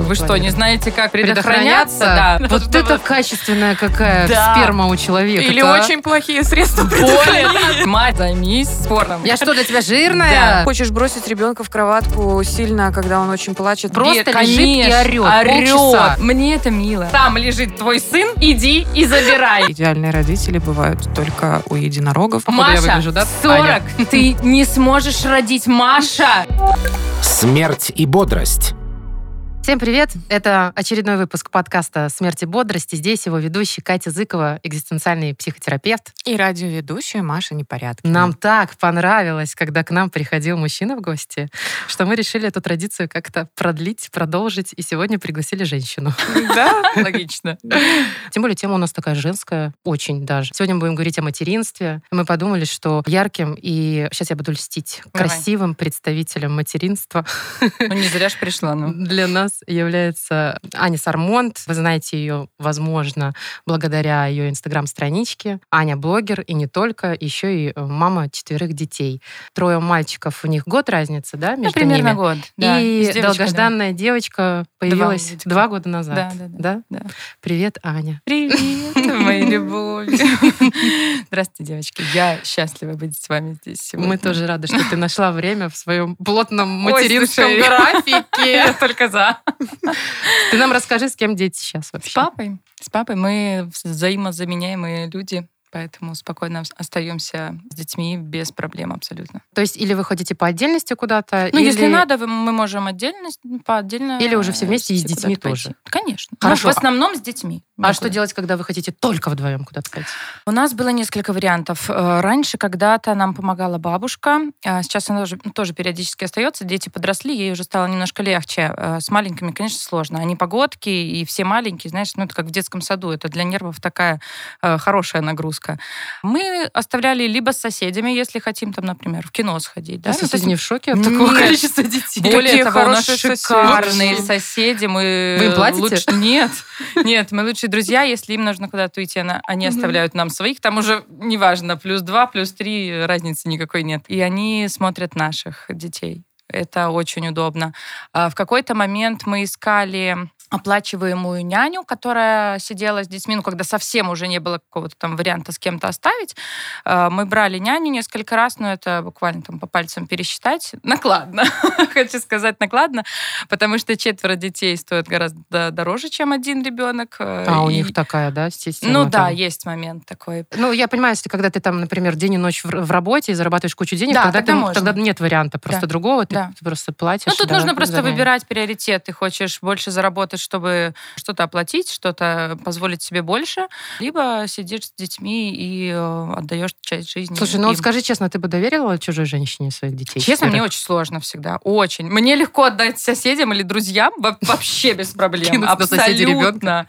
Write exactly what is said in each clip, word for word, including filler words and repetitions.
Вы что, не знаете, как предохраняться? Да. Вот это качественная какая да. сперма у человека. Или а? очень плохие средства предохранения. Мать, займись спортом. Я что, для тебя жирная? Да. Хочешь бросить ребенка в кроватку сильно, когда он очень плачет? Просто Бе, лежит и орет. Орет. Мне это мило. Там лежит твой сын, иди и забирай. Идеальные родители бывают только у единорогов. Маша, я выгляжу, да? сорок. Аня. Ты не сможешь родить, Маша. Смерть и бодрость. Всем привет! Это очередной выпуск подкаста «Смерть и бодрость». И здесь его ведущий Катя Зыкова, экзистенциальный психотерапевт. И радиоведущая Маша Непорядка. Нам так понравилось, когда к нам приходил мужчина в гости, что мы решили эту традицию как-то продлить, продолжить. И сегодня пригласили женщину. Да, логично. Тем более тема у нас такая женская, очень даже. Сегодня мы будем говорить о материнстве. Мы подумали, что ярким и, сейчас я буду льстить, красивым представителем материнства. Ну не зря ж пришла. Для нас является Аня Сармонт. Вы знаете ее, возможно, благодаря ее инстаграм-страничке. Аня блогер, и не только, еще и мама четверых детей. Трое мальчиков, у них год разница, да, между ну, примерно ними? Примерно год, да. И девочкой, долгожданная да. девочка появилась два, два года назад. Да, да, да. да? да. Привет, Аня. Привет, мои любовь. Здравствуйте, девочки. Я счастлива быть с вами здесь сегодня. Мы тоже рады, что ты нашла время в своем плотном материнском графике. Я только за. Ты нам расскажи, с кем дети сейчас вообще? С папой. С папой мы взаимозаменяемые люди, поэтому спокойно остаемся с детьми без проблем абсолютно. То есть или вы ходите по отдельности куда-то? Ну, или... если надо, мы можем отдельно, по отдельно. Или уже все вместе и с детьми тоже? Пойти. Конечно. Хорошо. Ну, в основном с детьми. А что делать, когда вы хотите только вдвоем куда-то пойти? У нас было несколько вариантов. Раньше когда-то нам помогала бабушка. Сейчас она тоже, тоже периодически остается. Дети подросли, ей уже стало немножко легче. С маленькими, конечно, сложно. Они погодки, и все маленькие, знаешь, ну это как в детском саду. Это для нервов такая хорошая нагрузка. Мы оставляли либо с соседями, если хотим, там, например, в кино сходить. Да? А соседи не в шоке от такого нет. количества детей? Более того, у нас шикарные соседи. Мы вы им платите? Лучше... Нет. Нет, мы лучше друзья, если им нужно куда-то уйти, они mm-hmm. оставляют нам своих, там уже неважно, плюс два, плюс три, разницы никакой нет. И они смотрят наших детей. Это очень удобно. В какой-то момент мы искали оплачиваемую няню, которая сидела с детьми, ну, когда совсем уже не было какого-то там варианта с кем-то оставить. Мы брали няню несколько раз, но это буквально там по пальцам пересчитать. Накладно. Хочу сказать, накладно, потому что четверо детей стоят гораздо дороже, чем один ребенок. А у них такая, да, система? Ну да, есть момент такой. Ну, я понимаю, если когда ты там, например, день и ночь в работе и зарабатываешь кучу денег, тогда нет варианта просто другого, ты просто платишь. Ну, тут нужно просто выбирать приоритет. Ты хочешь больше заработать, чтобы что-то оплатить, что-то позволить себе больше, либо сидишь с детьми и отдаешь часть жизни. Слушай, ну им. Вот скажи честно, ты бы доверила чужой женщине своих детей? Честно, мне очень сложно всегда. Очень. Мне легко отдать соседям или друзьям вообще без проблем. Абсолютно.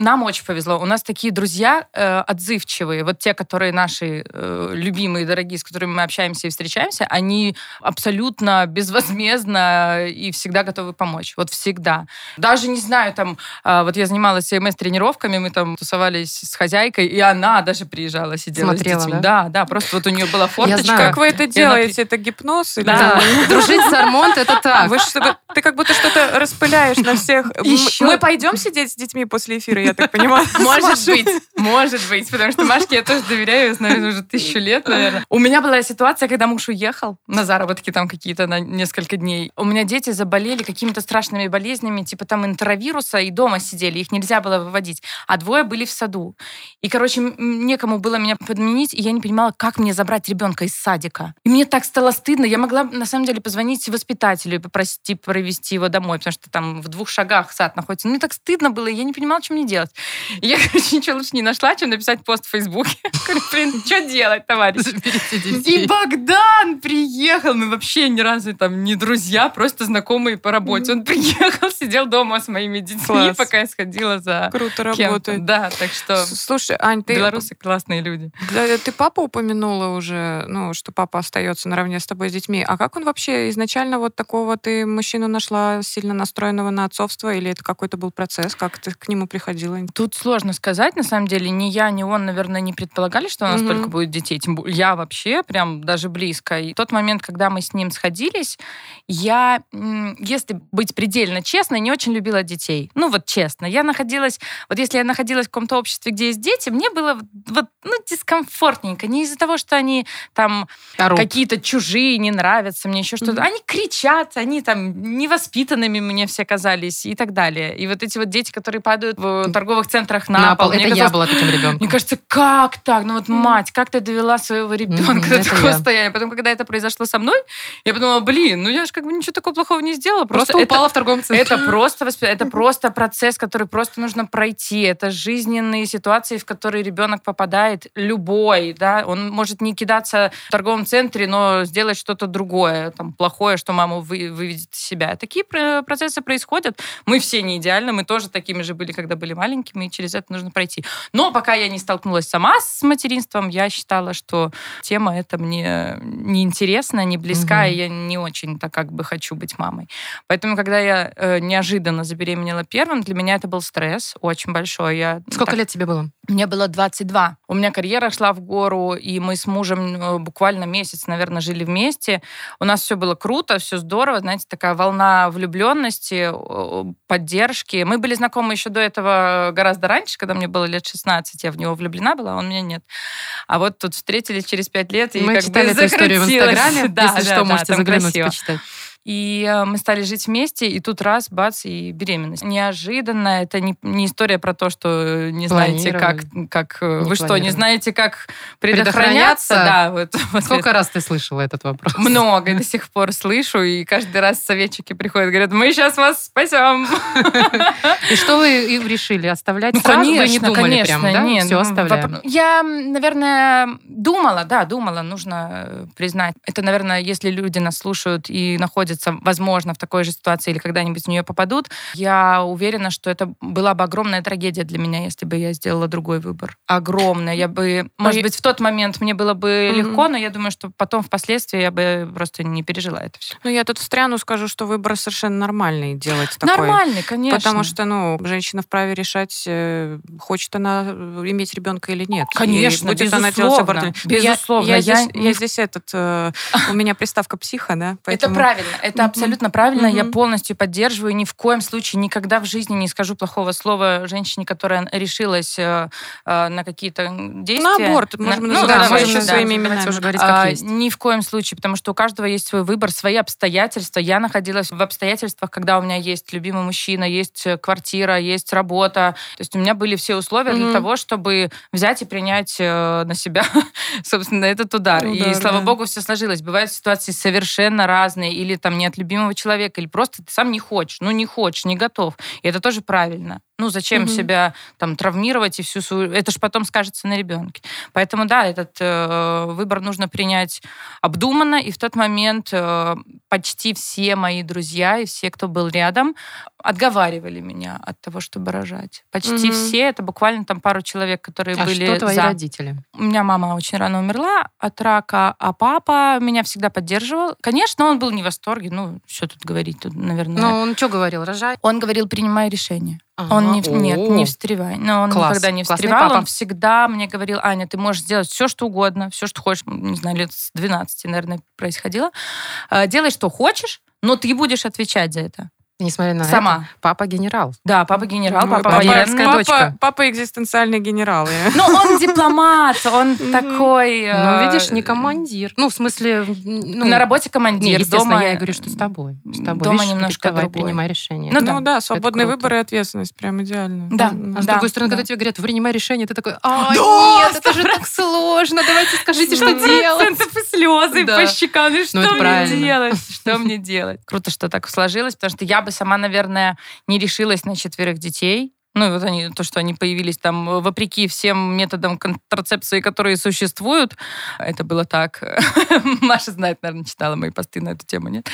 Нам очень повезло. У нас такие друзья отзывчивые. Вот те, которые наши любимые, дорогие, с которыми мы общаемся и встречаемся, они абсолютно безвозмездно и всегда готовы помочь. Вот всегда. Даже не знаю, там, вот я занималась эм эс-тренировками, мы там тусовались с хозяйкой, и она даже приезжала, сидела смотрела, с детьми. Да? да, да, просто вот у нее была форточка. Как вы это делаете? Она... Это гипноз? Или... Да. Дружить с Сармонт, это так. Вы что, ты как будто что-то распыляешь на всех. Еще... Мы пойдем сидеть с детьми после эфира, я так понимаю. Может быть, может быть, потому что Машке я тоже доверяю, наверное, уже тысячу лет, наверное. У меня была ситуация, когда муж уехал на заработки там какие-то на несколько дней. У меня дети заболели какими-то страшными болезнями, типа там интровируса, и дома сидели, их нельзя было выводить. А двое были в саду. И, короче, некому было меня подменить, и я не понимала, как мне забрать ребенка из садика. И мне так стало стыдно. Я могла, на самом деле, позвонить воспитателю и попросить провести его домой, потому что там в двух шагах сад находится. Но мне так стыдно было, и я не понимала, что мне делать. И я, короче, ничего лучше не нашла, чем написать пост в Фейсбуке. Говорю, блин, что делать, товарищ? И Богдан приехал. Мы вообще ни разу там не друзья, просто знакомые по работе. Он приехал, сидел дома с моими детьми, класс. Пока я сходила за круто работает. Да, так что... Слушай, Ань, ты... Белорусы классные люди. Да, ты папу упомянула уже, ну, что папа остается наравне с тобой с детьми. А как он вообще изначально вот такого ты мужчину нашла сильно настроенного на отцовство? Или это какой-то был процесс? Как ты к нему приходила? Тут сложно сказать, на самом деле. Ни я, ни он, наверное, не предполагали, что у нас mm-hmm. столько будет детей. Тем более я вообще прям даже близко. И тот момент, когда мы с ним сходились, я, если быть предельно честной, не очень любила детей. Ну вот честно, я находилась... Вот если я находилась в каком-то обществе, где есть дети, мне было вот, ну, дискомфортненько. Не из-за того, что они там Орут. Какие-то чужие, не нравятся мне, еще что-то. Mm-hmm. Они кричат, они там невоспитанными мне все казались и так далее. И вот эти вот дети, которые падают в торговых центрах на, на пол. пол. Это казалось, я была таким ребенком. Мне кажется, как так? Ну вот, mm-hmm. мать, как ты довела своего ребенка mm-hmm. до такого состояния? Потом, когда это произошло со мной, я подумала, блин, ну я же как бы ничего такого плохого не сделала. Просто, просто упала это, в торговом центре. Это просто, воспи... это просто процесс, который просто нужно пройти. Это жизненные ситуации, в которые ребенок попадает, любой, да. Он может не кидаться в торговом центре, но сделать что-то другое, там, плохое, что маму вы... выведет из себя. Такие процессы происходят. Мы все не идеальны, мы тоже такими же были, когда были маленькими, и через это нужно пройти. Но пока я не столкнулась сама с материнством, я считала, что тема эта мне неинтересна, не близка, угу. и я не очень-то как бы хочу быть мамой. Поэтому, когда я э, неожиданно забеременела первым, для меня это был стресс очень большой. Я, Сколько так, лет тебе было? Мне было двадцать два. У меня карьера шла в гору, и мы с мужем буквально месяц, наверное, жили вместе. У нас все было круто, все здорово. Знаете, такая волна влюбленности, поддержки. Мы были знакомы еще до этого гораздо раньше, когда мне было лет шестнадцать. Я в него влюблена была, а он меня нет. А вот тут встретились через пять лет, и мы как читали бы эту историю в Инстаграме. Да, Если да, что, да, можете заглянуть, красиво. Почитать. И мы стали жить вместе, и тут раз, бац, и беременность. Неожиданно. Это не, не история про то, что не знаете, как... как вы что, не знаете, как предохраняться? Да, вот, вот Сколько это. раз ты слышала этот вопрос? Много. До сих пор слышу, и каждый раз советчики приходят, говорят, мы сейчас вас спасем. И что вы решили? Оставлять сразу? Вы не думали прям, да? Все оставляем. Я, наверное, думала, да, думала, нужно признать. Это, наверное, если люди нас слушают и находят возможно, в такой же ситуации или когда-нибудь в нее попадут, я уверена, что это была бы огромная трагедия для меня, если бы я сделала другой выбор. Огромная. Я бы... Может быть, в тот момент мне было бы легко, но я думаю, что потом, впоследствии, я бы просто не пережила это все. Ну, я тут встряну, скажу, что выбор совершенно нормальный делать такой. Нормальный, конечно. Потому что, ну, женщина вправе решать, хочет она иметь ребенка или нет. Конечно, безусловно. Безусловно. Я здесь этот... У меня приставка психа, да? Это правильно. Это mm-hmm. абсолютно правильно, mm-hmm. я полностью поддерживаю. Ни в коем случае никогда в жизни не скажу плохого слова женщине, которая решилась э, э, на какие-то действия. На аборт, можно ну, да, да, еще да, своими именами уже говорить, как а, есть. Ни в коем случае, потому что у каждого есть свой выбор, свои обстоятельства. Я находилась в обстоятельствах, когда у меня есть любимый мужчина, есть квартира, есть работа. То есть у меня были все условия mm-hmm. для того, чтобы взять и принять э, на себя, собственно, этот удар. удар и, слава да. богу, все сложилось. Бывают ситуации совершенно разные, или там не от любимого человека, или просто ты сам не хочешь, ну не хочешь, не готов. И это тоже правильно. Ну зачем угу. себя там травмировать и всю свою... Это же потом скажется на ребенке. Поэтому да, этот э, выбор нужно принять обдуманно, и в тот момент э, почти все мои друзья и все, кто был рядом, отговаривали меня от того, чтобы рожать. Почти угу. все, это буквально там пару человек, которые а были за. А что твои за... родители? У меня мама очень рано умерла от рака, а папа меня всегда поддерживал. Конечно, он был не в восторге, ну что тут говорить, тут, наверное... Ну он что говорил, рожай? Он говорил, принимай решение. А-а-а. Он не, нет, не встревай. Но он Класс. никогда не встревал. Он всегда мне говорил, Аня, ты можешь сделать все, что угодно, все, что хочешь. Не знаю, лет с двенадцати, наверное, происходило. Делай, что хочешь, но ты будешь отвечать за это. Несмотря на Сама. это, папа генерал. Да, папа генерал, папа военная дочка. Папа экзистенциальный генерал. Ну, он дипломат, он такой... Ну, видишь, не командир. Ну, в смысле... На работе командир. Естественно, я говорю, что с тобой. Дома немножко другой. Принимай решение. Ну да, свободный выбор и ответственность. Прям идеально. Да. А с другой стороны, когда тебе говорят, принимай решение, ты такой, а, нет, это же так сложно, давайте скажите, что делать. Слезы по щекам, что мне делать? Что мне делать? Круто, что так сложилось, потому что я бы сама, наверное, не решилась на четверых детей. Ну, вот они, то, что они появились там вопреки всем методам контрацепции, которые существуют. Это было так. Маша знает, наверное, читала мои посты на эту тему, нет?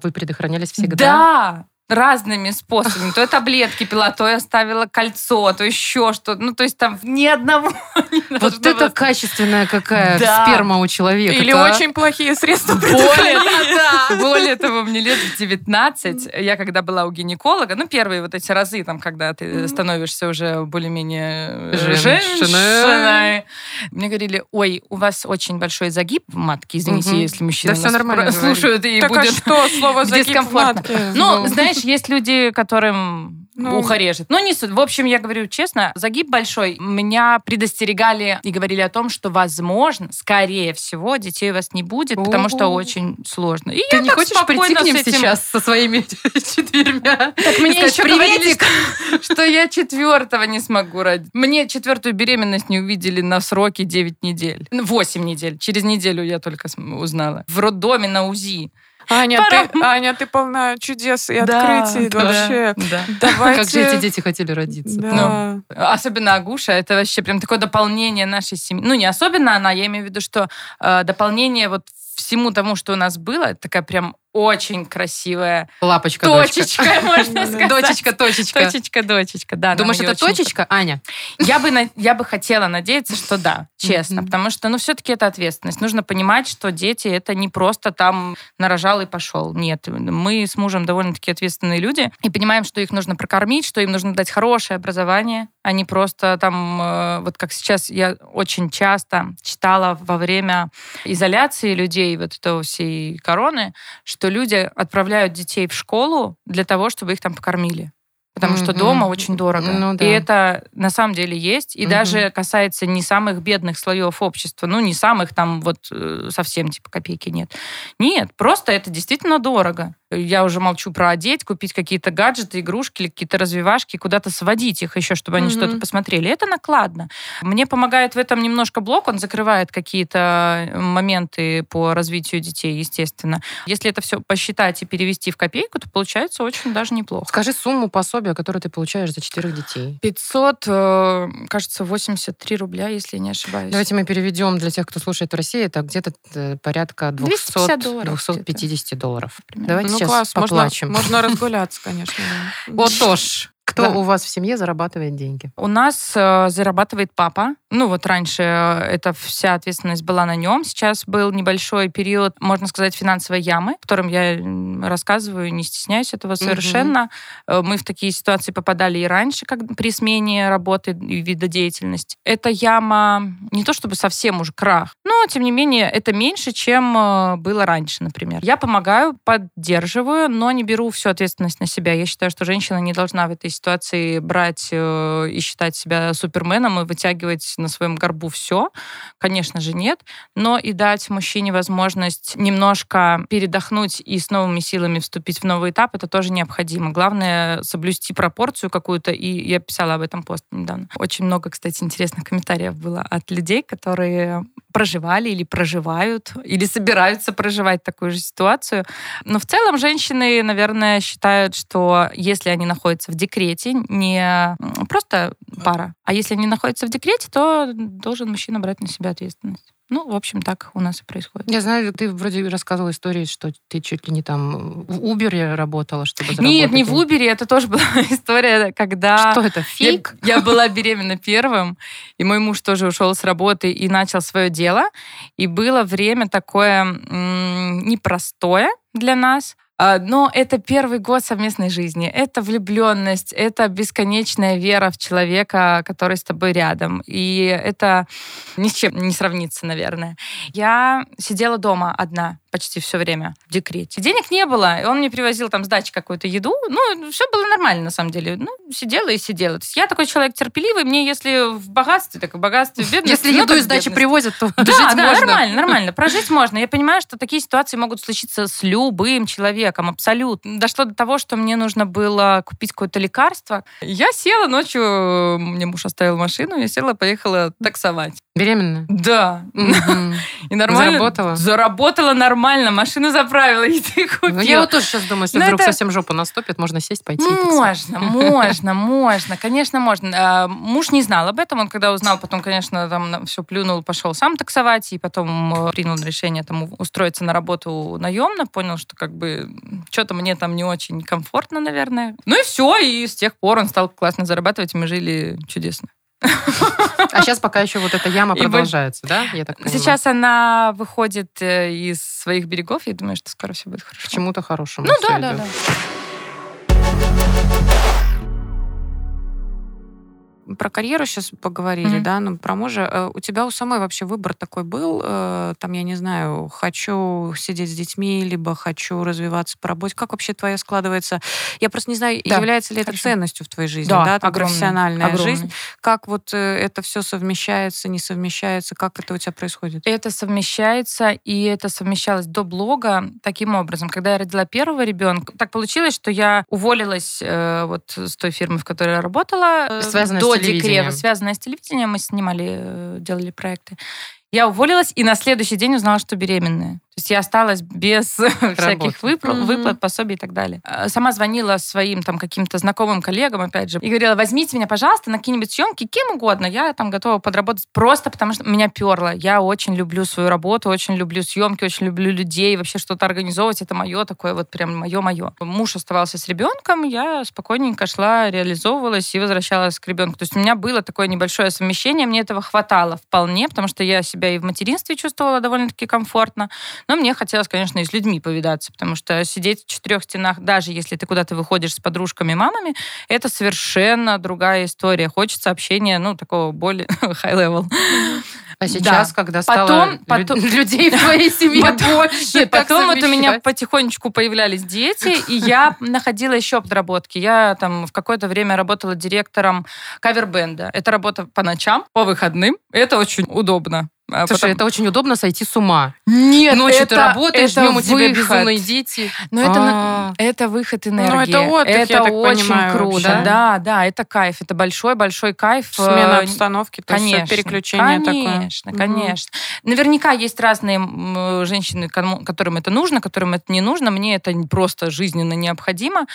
Вы предохранялись всегда? Да! Разными способами. То я таблетки пила, то я ставила кольцо, то еще что-то. Ну, то есть там ни одного не Вот это быть. Качественная какая да. сперма у человека. Или да? очень плохие средства предохранения. Более того, мне лет в девятнадцать, я когда была у гинеколога, ну, первые вот эти разы, там, когда ты становишься уже более-менее женщиной, мне говорили, ой, у вас очень большой загиб в матке, извините, если мужчины нас слушают и будет дискомфортно. Ну, знаете, знаешь, есть люди, которым ну... ухо режет. Ну, не суть. В общем, я говорю честно, загиб большой. Меня предостерегали и говорили о том, что, возможно, скорее всего, детей у вас не будет, У-у-у. потому что очень сложно. И ты я не так хочешь прийти к ним этим... сейчас со своими четверьмя? Так мне еще говорили, что я четвертого не смогу родить. Мне четвертую беременность не увидели на сроке девять недель. восемь недель. Через неделю я только узнала. В роддоме на УЗИ. Аня, ты, Аня, ты полна чудес и да, открытий да, вообще. Да. Давайте... Как же эти дети хотели родиться. Да. Ну, особенно Агуша, это вообще прям такое дополнение нашей семьи. Ну, не особенно она, я имею в виду, что э, дополнение вот всему тому, что у нас было, это такая прям очень красивая лапочка, точечка, дочка. Можно сказать. Дочечка, точечка. Точечка, дочечка, да. Думаешь, это точечка, Аня? Я бы, я бы хотела надеяться, что да, честно. Потому что, ну, все-таки это ответственность. Нужно понимать, что дети, это не просто там нарожал и пошел. Нет, мы с мужем довольно-таки ответственные люди и понимаем, что их нужно прокормить, что им нужно дать хорошее образование, а не просто там, вот как сейчас я очень часто читала во время изоляции людей, вот этого всей короны, что что люди отправляют детей в школу для того, чтобы их там покормили. Потому mm-hmm. что дома очень дорого. Ну, да. И это на самом деле есть. И mm-hmm. даже касается не самых бедных слоев общества. Ну, не самых там вот совсем типа копейки нет. Нет, просто это действительно дорого. Я уже молчу про одеть, купить какие-то гаджеты, игрушки или какие-то развивашки, куда-то сводить их еще, чтобы они mm-hmm. что-то посмотрели. Это накладно. Мне помогает в этом немножко блок, он закрывает какие-то моменты по развитию детей, естественно. Если это все посчитать и перевести в копейку, то получается очень даже неплохо. Скажи сумму пособия, которую ты получаешь за четверых детей. пятьсот, кажется, восемьдесят три рубля, если я не ошибаюсь. Давайте мы переведем для тех, кто слушает в России, это где-то порядка двести, двести пятьдесят долларов. Примерно. Давайте. Ну, сейчас класс, поплачем. Можно, можно разгуляться, конечно. Вот тоже. Кто да. у вас в семье зарабатывает деньги? У нас э, зарабатывает папа. Ну вот раньше эта вся ответственность была на нем. Сейчас был небольшой период, можно сказать, финансовой ямы, о котором я рассказываю, не стесняюсь этого совершенно. Угу. Мы в такие ситуации попадали и раньше, как при смене работы и вида деятельности. Эта яма не то чтобы совсем уже крах, но тем не менее это меньше, чем было раньше, например. Я помогаю, поддерживаю, но не беру всю ответственность на себя. Я считаю, что женщина не должна в этой ситуации брать э, и считать себя суперменом и вытягивать на своем горбу все, конечно же, нет, но и дать мужчине возможность немножко передохнуть и с новыми силами вступить в новый этап, это тоже необходимо. Главное, соблюсти пропорцию какую-то, и я писала об этом пост недавно. Очень много, кстати, интересных комментариев было от людей, которые проживали или проживают, или собираются проживать такую же ситуацию. Но в целом женщины, наверное, считают, что если они находятся в декрете, не просто пара. А если они находятся в декрете, то должен мужчина брать на себя ответственность. Ну, в общем, так у нас и происходит. Я знаю, ты вроде рассказывала историю, что ты чуть ли не там в Uber работала, чтобы заработать. Нет, не в Uber, это тоже была история, когда... Что это, фейк? Я, я была беременна первым, и мой муж тоже ушел с работы и начал свое дело. И было время такое м- непростое для нас, но это первый год совместной жизни, это влюбленность, это бесконечная вера в человека, который с тобой рядом. И это ни с чем не сравнится, наверное. Я сидела дома одна почти все время в декрете. Денег не было, и он мне привозил там с дачи какую-то еду. Ну, все было нормально, на самом деле. Ну, сидела и сидела. То есть я такой человек терпеливый, мне если в богатстве, так и в богатстве, в бедности. Если еду из дачи привозят, то жить можно. Да, нормально, нормально. Прожить можно. Я понимаю, что такие ситуации могут случиться с любым человеком, абсолютно. Дошло до того, что мне нужно было купить какое-то лекарство. Я села ночью, мне муж оставил машину, я села, поехала таксовать. Беременная? Да. И нормально. Заработала? Заработала нормально. Нормально, машину заправила, и ты купила. Ну, я вот тоже сейчас думаю, если но вдруг это... совсем жопу наступит, можно сесть, пойти. Можно, можно, можно, конечно, можно. Муж не знал об этом, он когда узнал, потом, конечно, там все плюнул, пошел сам таксовать, и потом принял решение там устроиться на работу наемно, понял, что как бы что-то мне там не очень комфортно, наверное. Ну и все, и с тех пор он стал классно зарабатывать, и мы жили чудесно. А сейчас пока еще вот эта яма и продолжается, да? Я так понимаю. Сейчас она выходит из своих берегов, я думаю, что скоро все будет хорошо. К чему-то хорошему. Ну да, да, да. про карьеру сейчас поговорили, mm-hmm. да, ну, про мужа. У тебя у самой вообще выбор такой был? Там, я не знаю, хочу сидеть с детьми, либо хочу развиваться по работе. Как вообще твоя складывается? Я просто не знаю, да, является ли хорошо. Это ценностью в твоей жизни, да, да? Там огромный, профессиональная огромный. Жизнь. Как вот это все совмещается, не совмещается? Как это у тебя происходит? Это совмещается, и это совмещалось до блога таким образом. Когда я родила первого ребенка, так получилось, что я уволилась э, вот с той фирмы, в которой я работала, связанная до декрета, связанная с телевидением. Мы снимали, делали проекты. Я уволилась и на следующий день узнала, что беременная. То есть я осталась без работа. Всяких выплат, mm-hmm. выплат, пособий и так далее. Сама звонила своим там каким-то знакомым коллегам, опять же, и говорила, возьмите меня, пожалуйста, на какие-нибудь съемки, кем угодно. Я там готова подработать просто потому, что меня пёрло. Я очень люблю свою работу, очень люблю съемки, очень люблю людей, вообще что-то организовывать. Это мое такое вот прям мое-мое. Муж оставался с ребенком, я спокойненько шла, реализовывалась и возвращалась к ребенку. То есть у меня было такое небольшое совмещение, мне этого хватало вполне, потому что я себя и в материнстве чувствовала довольно-таки комфортно. Но мне хотелось, конечно, и с людьми повидаться, потому что сидеть в четырех стенах, даже если ты куда-то выходишь с подружками, мамами, это совершенно другая история. Хочется общения, ну, такого более high-level. А сейчас, да. когда стало потом, лю- потом, людей в твоей семье больше. Нет, потом вот у меня потихонечку появлялись дети, и я находила еще подработки. Я там в какое-то время работала директором кавербенда. Это работа по ночам, по выходным. Это очень удобно. Слушай, потом... это очень удобно сойти с ума. Нет, ночью это, ты работаешь, днем у тебя безумные дети. Но это, это выход энергии. Ну, это отдых, это я так очень понимаю, круто. Вообще. Да, да, это кайф. Это большой-большой кайф. Смена обстановки, то конечно, есть переключение конечно, такое. Конечно, конечно. Угу. Наверняка есть разные женщины, которым это нужно, которым это не нужно. Мне это просто жизненно необходимо.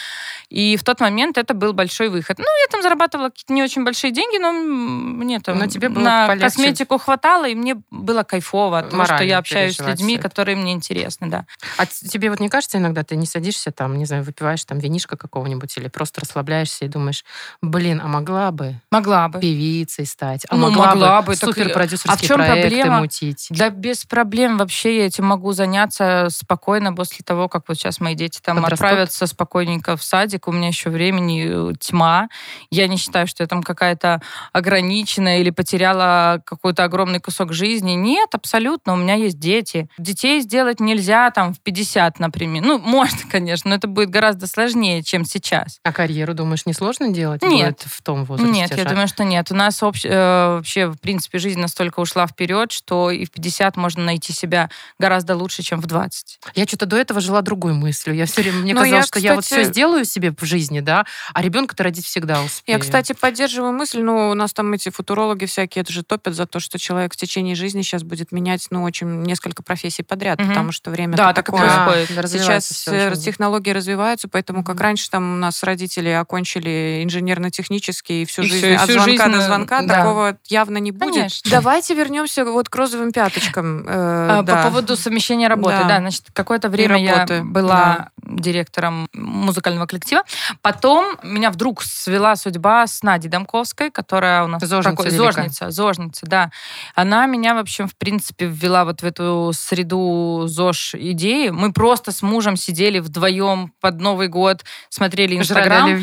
И в тот момент это был большой выход. Ну, я там зарабатывала какие-то не очень большие деньги, но мне там но тебе было на полегче. Косметику хватало, и мне было кайфово от того, что я общаюсь с людьми, которые мне интересны, да. А тебе вот не кажется иногда, ты не садишься там, не знаю, выпиваешь там винишко какого-нибудь или просто расслабляешься и думаешь, блин, а могла бы, могла бы певицей стать, а ну, могла, могла бы суперпродюсерские так... а проекты проблема? Мутить? Да без проблем вообще я этим могу заняться спокойно после того, как вот сейчас мои дети там подрастут? Отправятся спокойненько в садик, у меня еще времени тьма, я не считаю, что я там какая-то ограниченная или потеряла какой-то огромный кусок жизни, жизни. Нет, абсолютно, у меня есть дети. Детей сделать нельзя там в пятьдесят, например. Ну, можно, конечно, но это будет гораздо сложнее, чем сейчас. А карьеру, думаешь, несложно делать? Нет. В том возрасте? Нет, я думаю, что нет. У нас общ... э, вообще, в принципе, жизнь настолько ушла вперед, что и в пятьдесят можно найти себя гораздо лучше, чем в двадцать. Я что-то до этого жила другой мыслью. Я все время, мне но казалось, я, что кстати... я вот все сделаю себе в жизни, да, а ребенка-то родить всегда успею. Я, кстати, поддерживаю мысль, ну, у нас там эти футурологи всякие, это же топят за то, что человек в течение жизни сейчас будет менять, ну, очень несколько профессий подряд, mm-hmm. потому что время да, так такое. А, сейчас технологии развиваются, поэтому как mm-hmm. раньше там у нас родители окончили инженерно-технический и всю и жизнь все, и от всю звонка жизнь... до звонка да. такого явно не будет. Конечно. Давайте вернемся вот к розовым пяточкам. Э, а, да. По поводу совмещения работы. Да, да значит, какое-то время я была да. директором музыкального коллектива. Потом меня вдруг свела судьба с Надей Домковской, которая у нас... Зожница. Зожница, зожница, да. Она меня Меня, в общем, в принципе, ввела вот в эту среду ЗОЖ идеи. Мы просто с мужем сидели вдвоем под Новый год, смотрели Инстаграм.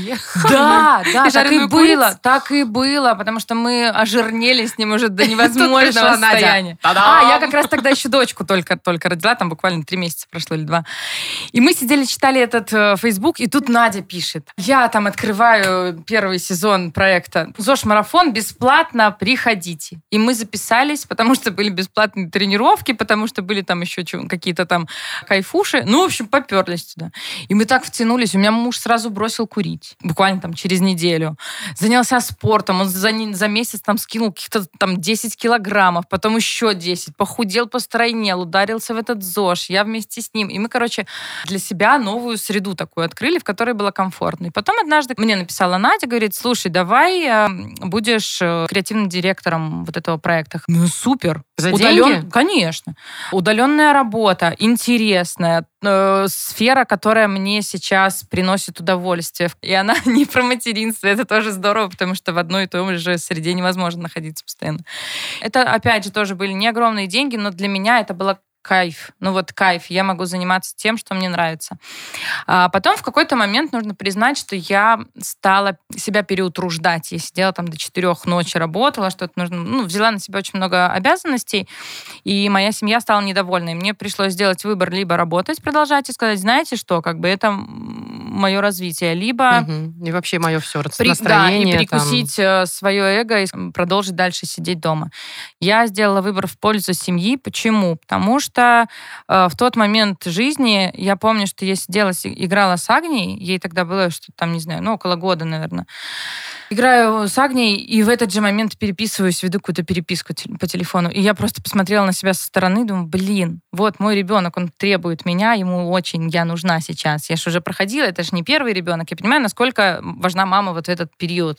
Да, да, так и было, так и было, потому что мы ожирнели с ним уже до невозможного состояния. А, я как раз тогда еще дочку только родила, там буквально три месяца прошло или два. И мы сидели, читали этот Facebook, и тут Надя пишет. Я там открываю первый сезон проекта «ЗОЖ-марафон», бесплатно приходите. И мы записались, потому потому что были бесплатные тренировки, потому что были там еще какие-то там кайфуши. Ну, в общем, поперлись туда. И мы так втянулись. У меня муж сразу бросил курить. Буквально там через неделю. Занялся спортом. Он за, за месяц там скинул каких-то там десять килограммов, потом еще десять. Похудел, постройнел, ударился в этот ЗОЖ. Я вместе с ним. И мы, короче, для себя новую среду такую открыли, в которой было комфортно. И потом однажды мне написала Надя, говорит, слушай, давай будешь креативным директором вот этого проекта. Ну, супер. За Удален... деньги? Конечно. Удаленная работа, интересная, э, сфера, которая мне сейчас приносит удовольствие. И она не про материнство, это тоже здорово, потому что в одной и той же среде невозможно находиться постоянно. Это, опять же, тоже были не огромные деньги, но для меня это было кайф. Ну вот кайф. Я могу заниматься тем, что мне нравится. А потом в какой-то момент нужно признать, что я стала себя переутруждать. Я сидела там до четырех ночи, работала, что-то нужно... Ну, взяла на себя очень много обязанностей, и моя семья стала недовольна. И мне пришлось сделать выбор либо работать, продолжать и сказать, знаете что, как бы это... мое развитие, либо... Угу. И вообще мое все, при... настроение. Да, и перекусить там... свое эго и продолжить дальше сидеть дома. Я сделала выбор в пользу семьи. Почему? Потому что э, в тот момент жизни, я помню, что я сидела, играла с Агнией, ей тогда было, что там, не знаю, ну, около года, наверное. Играю с Агнией, и в этот же момент переписываюсь, веду какую-то переписку по телефону. И я просто посмотрела на себя со стороны, думаю, блин, вот мой ребенок, он требует меня, ему очень я нужна сейчас. Я же уже проходила, это не первый ребенок. Я понимаю, насколько важна мама вот в этот период.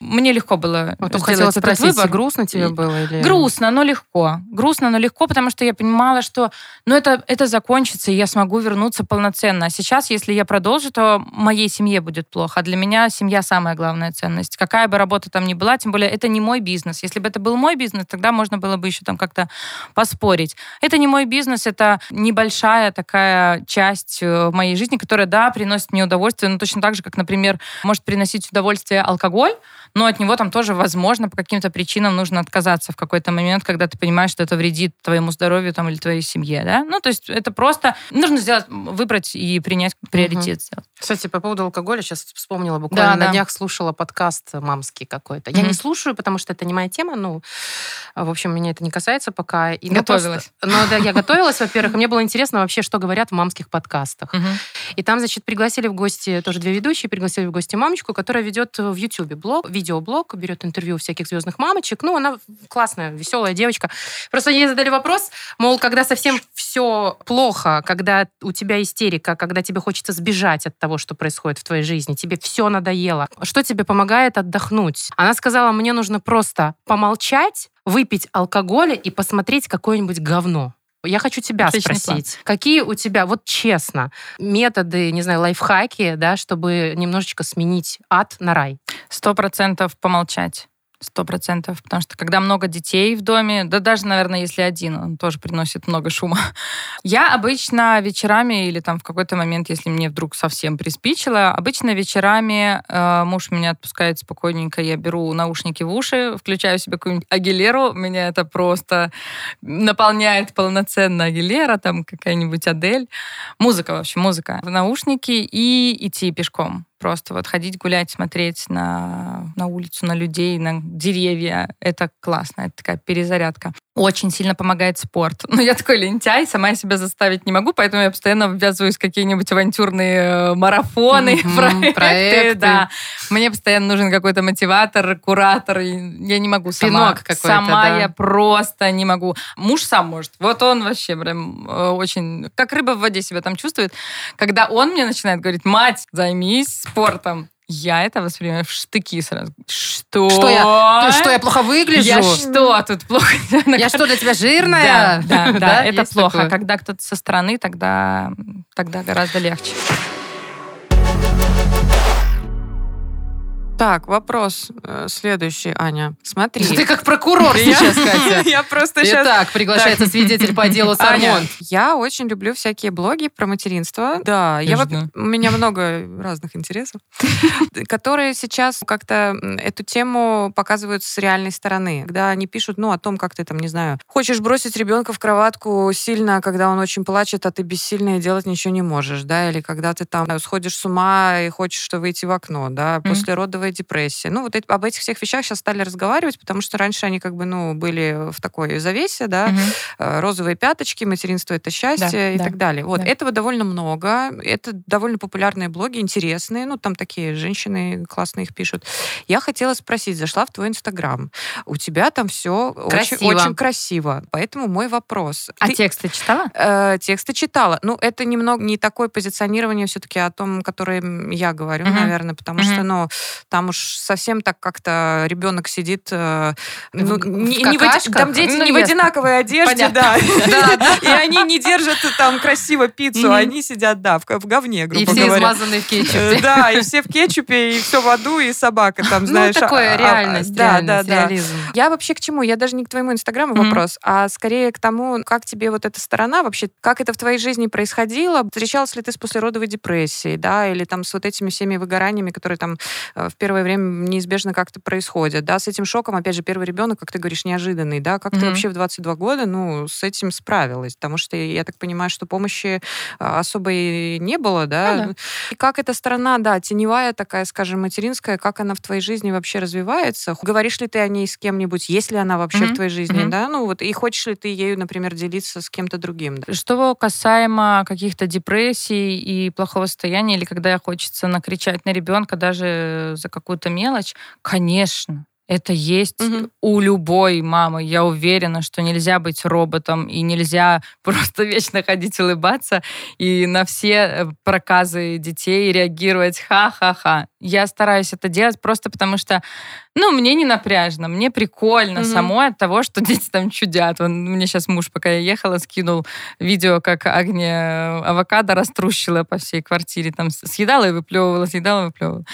Мне легко было вот сделать этот выбор. Грустно тебе было? Или... Грустно, но легко. Грустно, но легко, потому что я понимала, что ну, это, это закончится, и я смогу вернуться полноценно. А сейчас, если я продолжу, то моей семье будет плохо. А для меня семья самая главная ценность. Какая бы работа там ни была, тем более это не мой бизнес. Если бы это был мой бизнес, тогда можно было бы еще там как-то поспорить. Это не мой бизнес, это небольшая такая часть моей жизни, которая, да, приносит мне удовольствие, ну, точно так же, как, например, может приносить удовольствие алкоголь, но от него там тоже, возможно, по каким-то причинам нужно отказаться в какой-то момент, когда ты понимаешь, что это вредит твоему здоровью там, или твоей семье, да? Ну, то есть это просто нужно сделать, выбрать и принять приоритет. Угу. Кстати, по поводу алкоголя сейчас вспомнила, буквально да, на да. днях слушала подкаст мамский какой-то. Я угу. не слушаю, потому что это не моя тема, ну, в общем, меня это не касается пока. И, ну, готовилась. Просто, ну, да, я готовилась, во-первых, и мне было интересно вообще, что говорят в мамских подкастах. Угу. И там, значит, пригласили в гости, тоже две ведущие, пригласили в гости мамочку, которая ведет в Ютьюбе блог, видеоблог, берет интервью всяких звездных мамочек. Ну, она классная, веселая девочка. Просто ей задали вопрос, мол, когда совсем все плохо, когда у тебя истерика, когда тебе хочется сбежать от того, что происходит в твоей жизни, тебе все надоело, что тебе помогает отдохнуть? Она сказала, мне нужно просто помолчать, выпить алкоголя и посмотреть какое-нибудь говно. Я хочу тебя Отличный спросить, план. Какие у тебя, вот честно, методы, не знаю, лайфхаки, да, чтобы немножечко сменить ад на рай? Сто процентов помолчать. Сто процентов. Потому что когда много детей в доме, да даже, наверное, если один, он тоже приносит много шума. Я обычно вечерами или там в какой-то момент, если мне вдруг совсем приспичило, обычно вечерами э, муж меня отпускает спокойненько, я беру наушники в уши, включаю себе какую-нибудь Агилеру, меня это просто наполняет полноценно Агилера, там какая-нибудь Адель. Музыка, в общем, музыка. В наушники и идти пешком. Просто вот ходить, гулять, смотреть на, на улицу, на людей, на деревья. Это классно, это такая перезарядка. Очень сильно помогает спорт. Но я такой лентяй, сама себя заставить не могу, поэтому я постоянно ввязываюсь в какие-нибудь авантюрные марафоны, mm-hmm, проекты. проекты. Да. Мне постоянно нужен какой-то мотиватор, куратор. Я не могу сама. Пинок какой-то, сама да. я просто не могу. Муж сам может. Вот он вообще прям очень... Как рыба в воде себя там чувствует. Когда он мне начинает говорить, мать, займись спортом. Я это воспринимаю в штыки сразу. Что? Что я, что, я плохо выгляжу? Я что, тут плохо? Я что, для тебя жирная? Да, да, да, это плохо. Такое? Когда кто-то со стороны, тогда, тогда гораздо легче. Так, вопрос следующий, Аня. Смотри. Ты как прокурор сейчас, Катя. Я просто сейчас... Итак, приглашается свидетель по делу Сармонт. Я очень люблю всякие блоги про материнство. Да, у меня много разных интересов, которые сейчас как-то эту тему показывают с реальной стороны. Когда они пишут, ну, о том, как ты там, не знаю, хочешь бросить ребенка в кроватку сильно, когда он очень плачет, а ты бессильная и делать ничего не можешь, да, или когда ты там сходишь с ума и хочешь выйти в окно, да, после родовой депрессия. Ну, вот эти, об этих всех вещах сейчас стали разговаривать, потому что раньше они как бы, ну, были в такой завесе, да, угу. розовые пяточки, материнство — это счастье да, и да, так далее. Вот, да. этого довольно много, это довольно популярные блоги, интересные, ну, там такие женщины классные их пишут. Я хотела спросить, зашла в твой Инстаграм, у тебя там все красиво. Очень, очень красиво, поэтому мой вопрос. А ты, тексты читала? Э, тексты читала. Ну, это немного не такое позиционирование все-таки о том, которое я говорю, угу. наверное, потому угу. что, ну, там уж совсем так как-то ребенок сидит... Ну, в, не, в не в, там дети ну, не ясно. В одинаковой одежде, да, и они не держат там красиво пиццу, они сидят, да, в говне, грубо говоря. И все измазаны в кетчупе. Да, и все в кетчупе, и все в аду, и собака там, знаешь... Ну, такое реальность, реальность, реализм. Я вообще к чему? Я даже не к твоему инстаграму вопрос, а скорее к тому, как тебе вот эта сторона вообще, как это в твоей жизни происходило, встречалась ли ты с послеродовой депрессией, да, или там с вот этими всеми выгораниями, которые там в первое время неизбежно как-то происходят, да, с этим шоком, опять же, первый ребенок, как ты говоришь, неожиданный, да, как mm-hmm. ты вообще в двадцать два года, ну, с этим справилась, потому что, я так понимаю, что помощи особо и не было, да, а, да. И как эта сторона, да, теневая такая, скажем, материнская, как она в твоей жизни вообще развивается, говоришь ли ты о ней с кем-нибудь, есть ли она вообще mm-hmm. в твоей жизни, mm-hmm. да, ну, вот, и хочешь ли ты ею, например, делиться с кем-то другим, да? Что касаемо каких-то депрессий и плохого состояния, или когда хочется накричать на ребенка даже за какую-то мелочь, конечно, это есть угу. у любой мамы. Я уверена, что нельзя быть роботом и нельзя просто вечно ходить улыбаться и на все проказы детей реагировать ха-ха-ха. Я стараюсь это делать просто потому, что ну, мне не напряжно, мне прикольно угу. самой от того, что дети там чудят. Вон, мне сейчас муж, пока я ехала, скинул видео, как Агния авокадо раструщила по всей квартире. Там съедала и выплевывала, съедала и выплевывала.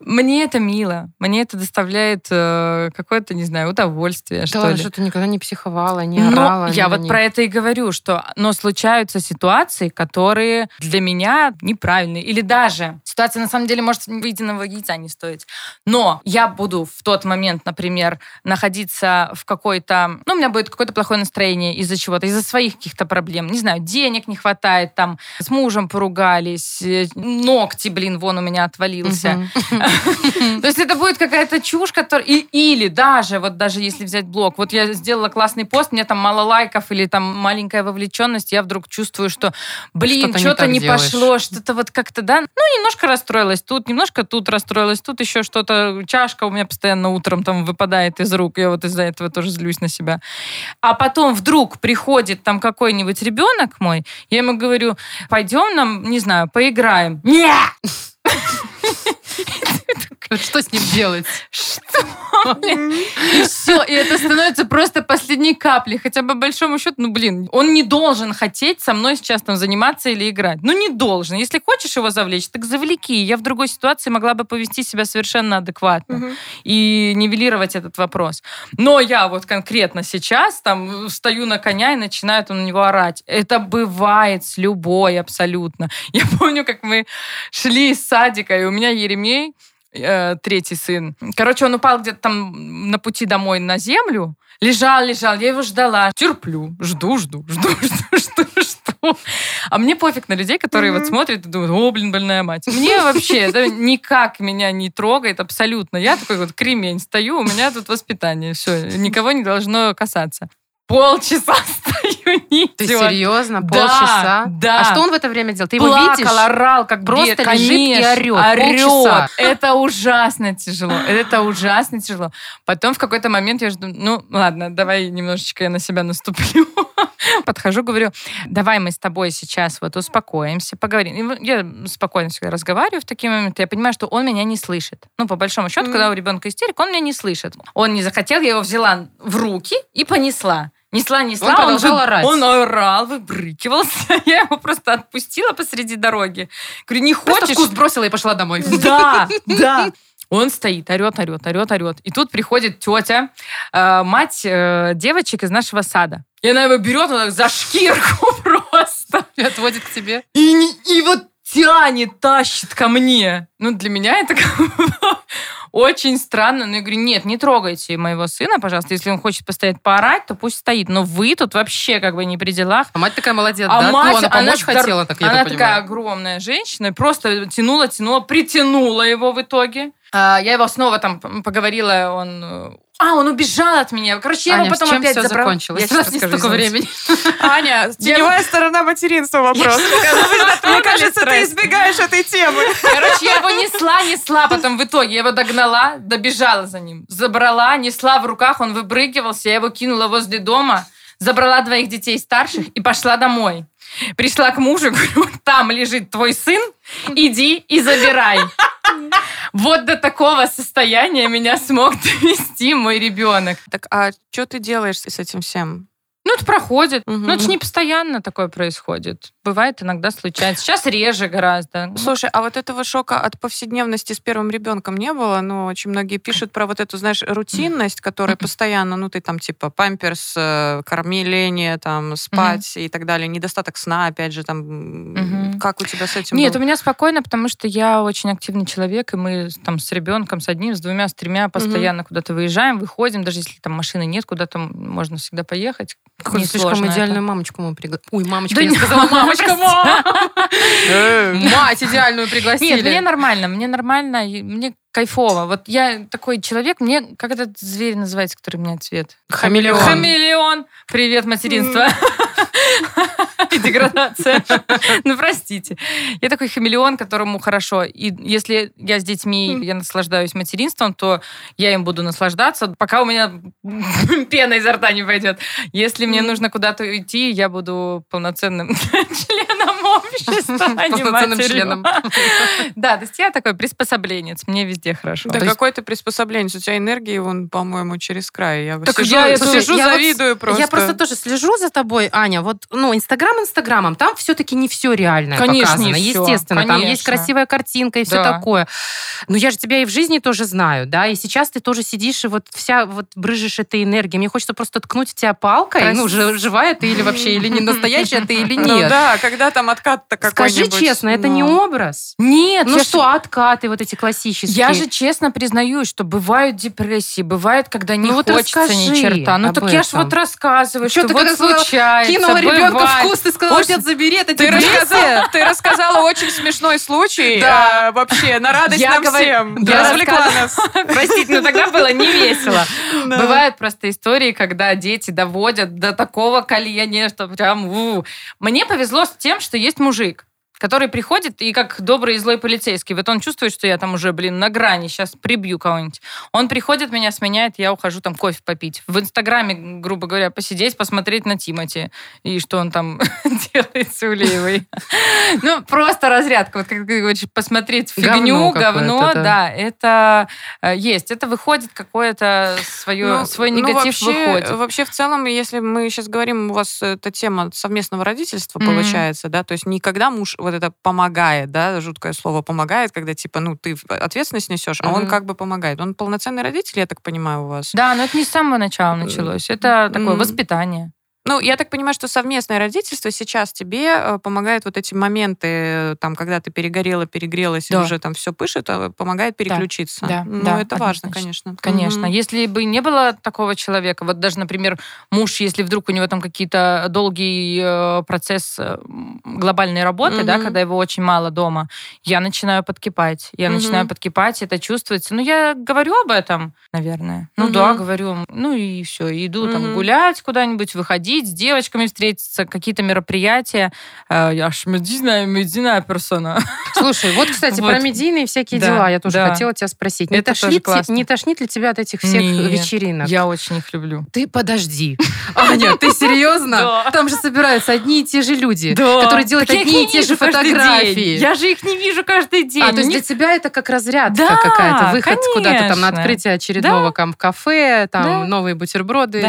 Мне это мило, мне это доставляет какое-то, не знаю, удовольствие, да, что ли. Что ты никогда не психовала, не орала. Ну, я вот них. Про это и говорю, что но случаются ситуации, которые для меня неправильные. Или даже ситуация, на самом деле, может выеденного яйца не стоить. Но я буду в тот момент, например, находиться в какой-то... Ну, у меня будет какое-то плохое настроение из-за чего-то, из-за своих каких-то проблем. Не знаю, денег не хватает, там, с мужем поругались, ногти, блин, вон у меня отвалился. То есть это будет какая-то чушь, которая... И, или даже, вот даже если взять блог, вот я сделала классный пост, мне там мало лайков или там маленькая вовлеченность, я вдруг чувствую, что, блин, что-то, что-то не, не пошло, что-то вот как-то, да, ну, немножко расстроилась тут, немножко тут расстроилась, тут еще что-то, чашка у меня постоянно утром там выпадает из рук, я вот из-за этого тоже злюсь на себя. А потом вдруг приходит там какой-нибудь ребенок мой, я ему говорю, пойдем нам, не знаю, поиграем. Нет! Что с ним делать? Что? И все, и это становится просто последней каплей. Хотя по большому счету, ну, блин, он не должен хотеть со мной сейчас там заниматься или играть. Ну, не должен. Если хочешь его завлечь, так завлеки. Я в другой ситуации могла бы повести себя совершенно адекватно угу. и нивелировать этот вопрос. Но я вот конкретно сейчас там встаю на коня и начинаю там на него орать. Это бывает с любой абсолютно. Я помню, как мы шли из садика, и у меня Еремей, третий сын. Короче, он упал где-то там на пути домой на землю. Лежал, лежал, я его ждала. Терплю, жду, жду, жду, жду, жду, жду. А мне пофиг на людей, которые mm-hmm. вот смотрят и думают, о, блин, больная мать. Мне вообще никак меня не трогает абсолютно. Я такой вот кремень стою, у меня тут воспитание, все, никого не должно касаться. Полчаса стою, ничего. Ты серьезно? Полчаса? Да, да. А что он в это время делал? Ты его Плакал, видишь? Плакал, орал, как просто бед, лежит и орет. орет. Полчаса. Это ужасно тяжело. Это ужасно тяжело. Потом в какой-то момент я жду, ну ладно, давай немножечко я на себя наступлю. Подхожу, говорю, давай мы с тобой сейчас вот успокоимся, поговорим. Я спокойно всегда разговариваю в такие моменты. Я понимаю, что он меня не слышит. Ну, по большому счету, mm-hmm. когда у ребенка истерика, он меня не слышит. Он не захотел, я его взяла в руки и понесла. Несла, несла, он продолжал он, орать. Он орал, выбрыкивался. Я его просто отпустила посреди дороги. Говорю, не хочешь? Просто вкус бросила и пошла домой. Да, да. Он стоит, орет, орет, орет, орет. И тут приходит тетя, мать девочек из нашего сада. И она его берет, она за шкирку просто. И отводит к тебе. И, и вот тянет, тащит ко мне. Ну, для меня это как бы... Очень странно. Но я говорю, нет, не трогайте моего сына, пожалуйста. Если он хочет постоять поорать, то пусть стоит. Но вы тут вообще как бы не при делах. А мать такая молодец, а да? Мать, ну, она помочь она, хотела, так я Она так такая огромная женщина. Просто тянула, тянула, притянула его в итоге. А, я его снова там поговорила, он... А, он убежал от меня. Короче, я Аня, его потом чем опять забрала. Аня, все закончилось? Я сейчас не столько времени. Аня, теневая сторона материнства вопрос. Мне кажется, ты избегаешь этой темы. Короче, я его несла, несла потом в итоге. Я его догнала, добежала за ним. Забрала, несла в руках, он выбрыкивался. Я его кинула возле дома, забрала двоих детей старших и пошла домой. Пришла к мужу, говорю, там лежит твой сын, иди и забирай. Вот до такого состояния меня смог довести мой ребенок. Так, а что ты делаешь с этим всем? Ну, это проходит. Угу. Ну, это же не постоянно такое происходит. Бывает, иногда случается. Сейчас реже гораздо. Слушай, а вот этого шока от повседневности с первым ребенком не было? Ну, очень многие пишут про вот эту, знаешь, рутинность, которая постоянно, ну, ты там типа памперс, кормление, там, спать угу. и так далее. Недостаток сна, опять же, там. Угу. Как у тебя с этим было? Нет, у меня спокойно, потому что я очень активный человек, и мы там с ребенком, с одним, с двумя, с тремя постоянно угу. куда-то выезжаем, выходим, даже если там машины нет, куда-то можно всегда поехать. Какую-то слишком идеальную это. Мамочку мы пригласили. Ой, мамочка, да я не сказала, мамочка, мам! Мать идеальную пригласили. Нет, мне нормально, мне нормально, мне кайфово. Вот я такой человек, мне, как этот зверь называется, который меняет цвет? Хамелеон. Хамелеон. Привет, материнство. И деградация. Ну, простите. Я такой хамелеон, которому хорошо. И если я с детьми, я наслаждаюсь материнством, то я им буду наслаждаться, пока у меня пена изо рта не пойдет. Если мне нужно куда-то уйти, я буду полноценным членом общества, а не матерью. Да, то есть я такой приспособленец. Мне везде хорошо. Да какой ты приспособленец? У тебя энергии, вон, по-моему, через край. Я сижу, завидую просто. Я просто тоже слежу за тобой, Аня. Вот, ну, Инстаграм Инстаграмом, там все-таки не все реальное конечно, показано. Все. Естественно, конечно. Там есть красивая картинка и да. все такое. Но я же тебя и в жизни тоже знаю, да, и сейчас ты тоже сидишь и вот вся вот брыжешь этой энергией. Мне хочется просто ткнуть в тебя палкой, Крас... ну, живая ты или вообще, или не настоящая ты, или нет. Ну да, когда там откат-то какой-нибудь. Скажи честно, это не образ? Нет. Ну что, откаты вот эти классические? Я же честно признаюсь, что бывают депрессии, бывает, когда не хочется ни черта. Ну так я ж вот рассказываю, что вот случается. Кинула ребенка в куст и сказала, отец, забери, это ты рассказала, ты рассказала очень смешной случай. Да, а, вообще, на радость я нам говор... всем. Да, я развлекла нас. Простите, но тогда было не весело. Да. Бывают просто истории, когда дети доводят до такого коленя, что прям... У. Мне повезло с тем, что есть мужик, который приходит и как добрый и злой полицейский. Вот он чувствует, что я там уже, блин, на грани, сейчас прибью кого-нибудь. Он приходит, меня сменяет, я ухожу там кофе попить. В Инстаграме, грубо говоря, посидеть, посмотреть на Тимати и что он там делает с Улеевой. Ну, просто разрядка. Вот как ты говоришь, посмотреть фигню, говно, да, это есть. Это выходит какое-то свое, свой негатив выходит. Вообще, в целом, если мы сейчас говорим, у вас эта тема совместного родительства получается, да, то есть никогда муж... это помогает, да, жуткое слово помогает, когда типа, ну, ты ответственность несешь, а mm-hmm. он как бы помогает. Он полноценный родитель, я так понимаю, у вас? Да, но это не с самого начала началось. Это такое mm-hmm. воспитание. Ну, я так понимаю, что совместное родительство сейчас тебе помогает вот эти моменты, там, когда ты перегорела, перегрелась, да. и уже там все пышет, помогает переключиться. Да, ну, да, это важно, конечно. Конечно. Mm-hmm. Если бы не было такого человека, вот даже, например, муж, если вдруг у него там какие-то долгий процесс глобальной работы, mm-hmm. да, когда его очень мало дома, я начинаю подкипать. Я mm-hmm. начинаю подкипать, это чувствуется. Ну, я говорю об этом, наверное. Mm-hmm. Ну, да, говорю. Ну, и все. Иду mm-hmm. там гулять куда-нибудь, выходить, с девочками встретиться, какие-то мероприятия. Я ж медийная, медийная персона. Слушай, вот, кстати, вот. Про медийные всякие да, дела я тоже да. хотела тебя спросить. Не тошнит, не тошнит ли тебя от этих всех Нет, вечеринок? Я очень их люблю. Ты подожди. Аня, ты серьезно? Там же собираются одни и те же люди, которые делают одни и те же фотографии. Я же их не вижу каждый день. А, то есть для тебя это как разрядка какая-то, выход куда-то там на открытие очередного кафе, там новые бутерброды.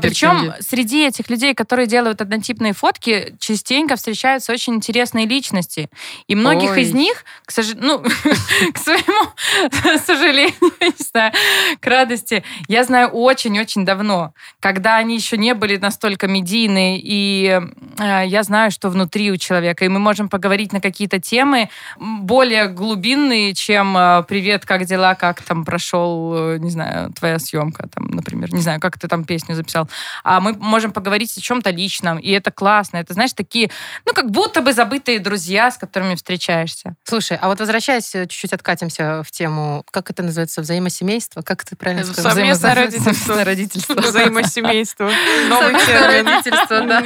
Причем среди этих людей, которые делают однотипные фотки, частенько встречаются очень интересные личности. И многих Ой. Из них, к, сож... ну, к своему сожалению, не знаю, к радости, я знаю очень-очень давно, когда они еще не были настолько медийны, и э, я знаю, что внутри у человека, и мы можем поговорить на какие-то темы более глубинные, чем э, «Привет, как дела, как там прошел, э, не знаю, твоя съемка, там, например, не знаю, как ты там песню записал». А мы можем поговорить о чем-то личном, и это классно. Это, знаешь, такие, ну, как будто бы забытые друзья, с которыми встречаешься. Слушай, а вот возвращаясь, чуть-чуть откатимся в тему, как это называется, взаимосемейство? Как ты правильно сказала? Совместное родительство. родительство. Взаимосемейство. Новый термин. Родительство, да.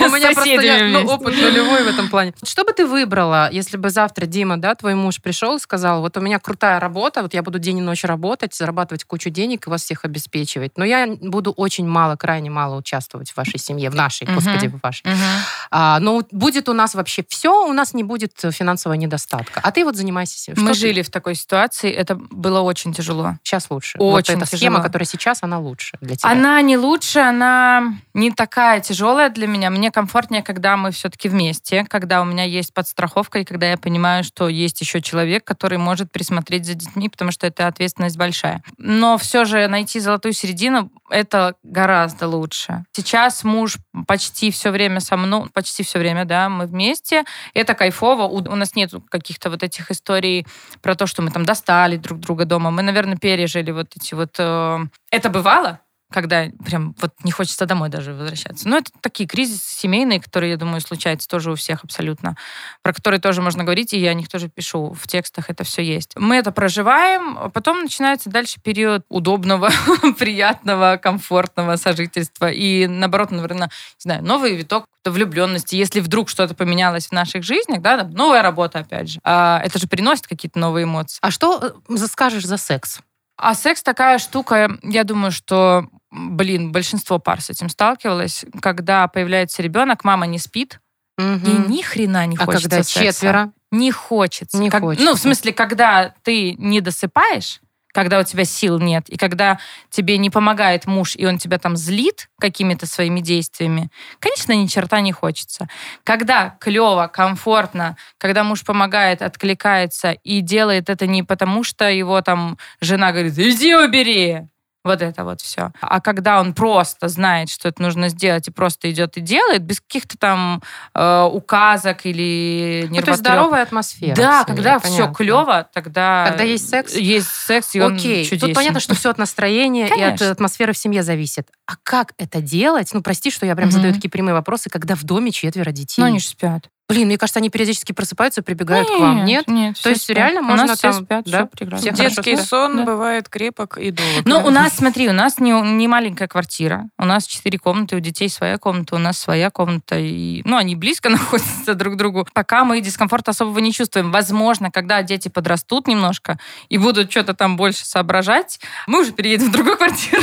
У меня просто опыт нулевой в этом плане. Что бы ты выбрала, если бы завтра Дима, да, твой муж пришел и сказал, вот у меня крутая работа, вот я буду день и ночь работать, зарабатывать кучу денег и вас всех обеспечивать, но я буду очень мало, крайне мало участвовать быть в вашей семье, в нашей, uh-huh. господи, в вашей. Uh-huh. а, но будет у нас вообще все, у нас не будет финансового недостатка. А ты вот занимайся. Что Мы ты? жили в такой ситуации, это было очень тяжело. Сейчас лучше. Очень вот эта тяжело. Схема, которая сейчас, она лучше для тебя. Она не лучше, она не такая тяжелая для меня. Мне комфортнее, когда мы все-таки вместе, когда у меня есть подстраховка, и когда я понимаю, что есть еще человек, который может присмотреть за детьми, потому что это ответственность большая. Но все же найти золотую середину, это гораздо лучше. Сейчас муж почти все время со мной, почти все время, да, мы вместе. Это кайфово. У, у нас нет каких-то вот этих историй про то, что мы там достали друг друга дома. Мы, наверное, пережили вот эти вот... Э... Это бывало, когда прям вот не хочется домой даже возвращаться. Но это такие кризисы семейные, которые, я думаю, случаются тоже у всех абсолютно, про которые тоже можно говорить, и я о них тоже пишу в текстах, это все есть. Мы это проживаем, потом начинается дальше период удобного, приятного, комфортного сожительства. И наоборот, наверное, не знаю, новый виток влюбленности. Если вдруг что-то поменялось в наших жизнях, да, новая работа, опять же. Это же приносит какие-то новые эмоции. А что скажешь за секс? А секс такая штука, я думаю, что, блин, большинство пар с этим сталкивалось. Когда появляется ребенок, мама не спит, угу. и ни хрена не а хочется когда секса. Четверо? Не хочется. Не как, хочется. Ну, в смысле, когда ты не досыпаешь, когда у тебя сил нет, и когда тебе не помогает муж, и он тебя там злит какими-то своими действиями, конечно, ни черта не хочется. Когда клево, комфортно, когда муж помогает, откликается, и делает это не потому, что его там жена говорит «иди убери», вот это вот все. А когда он просто знает, что это нужно сделать, и просто идет и делает, без каких-то там э, указок или нервотреп. Ну, то есть здоровая атмосфера. Да, когда все клево, тогда... Когда есть секс? Есть секс, и он чудесен. Окей, тут понятно, что все от настроения и от атмосферы в семье зависит. А как это делать? Ну, прости, что я прям задаю такие прямые вопросы, когда в доме четверо детей. Ну, они же спят. Блин, мне кажется, они периодически просыпаются и прибегают нет, к вам. Нет? Нет. То есть спят. Реально можно... У нас там, все спят, да? Все прекрасно. Детский сон да. бывает крепок и долг. Ну, да. у нас, смотри, у нас не, не маленькая квартира. У нас четыре комнаты, у детей своя комната, у нас своя комната. И, ну, они близко находятся друг к другу. Пока мы дискомфорта особого не чувствуем. Возможно, когда дети подрастут немножко и будут что-то там больше соображать, мы уже переедем в другую квартиру.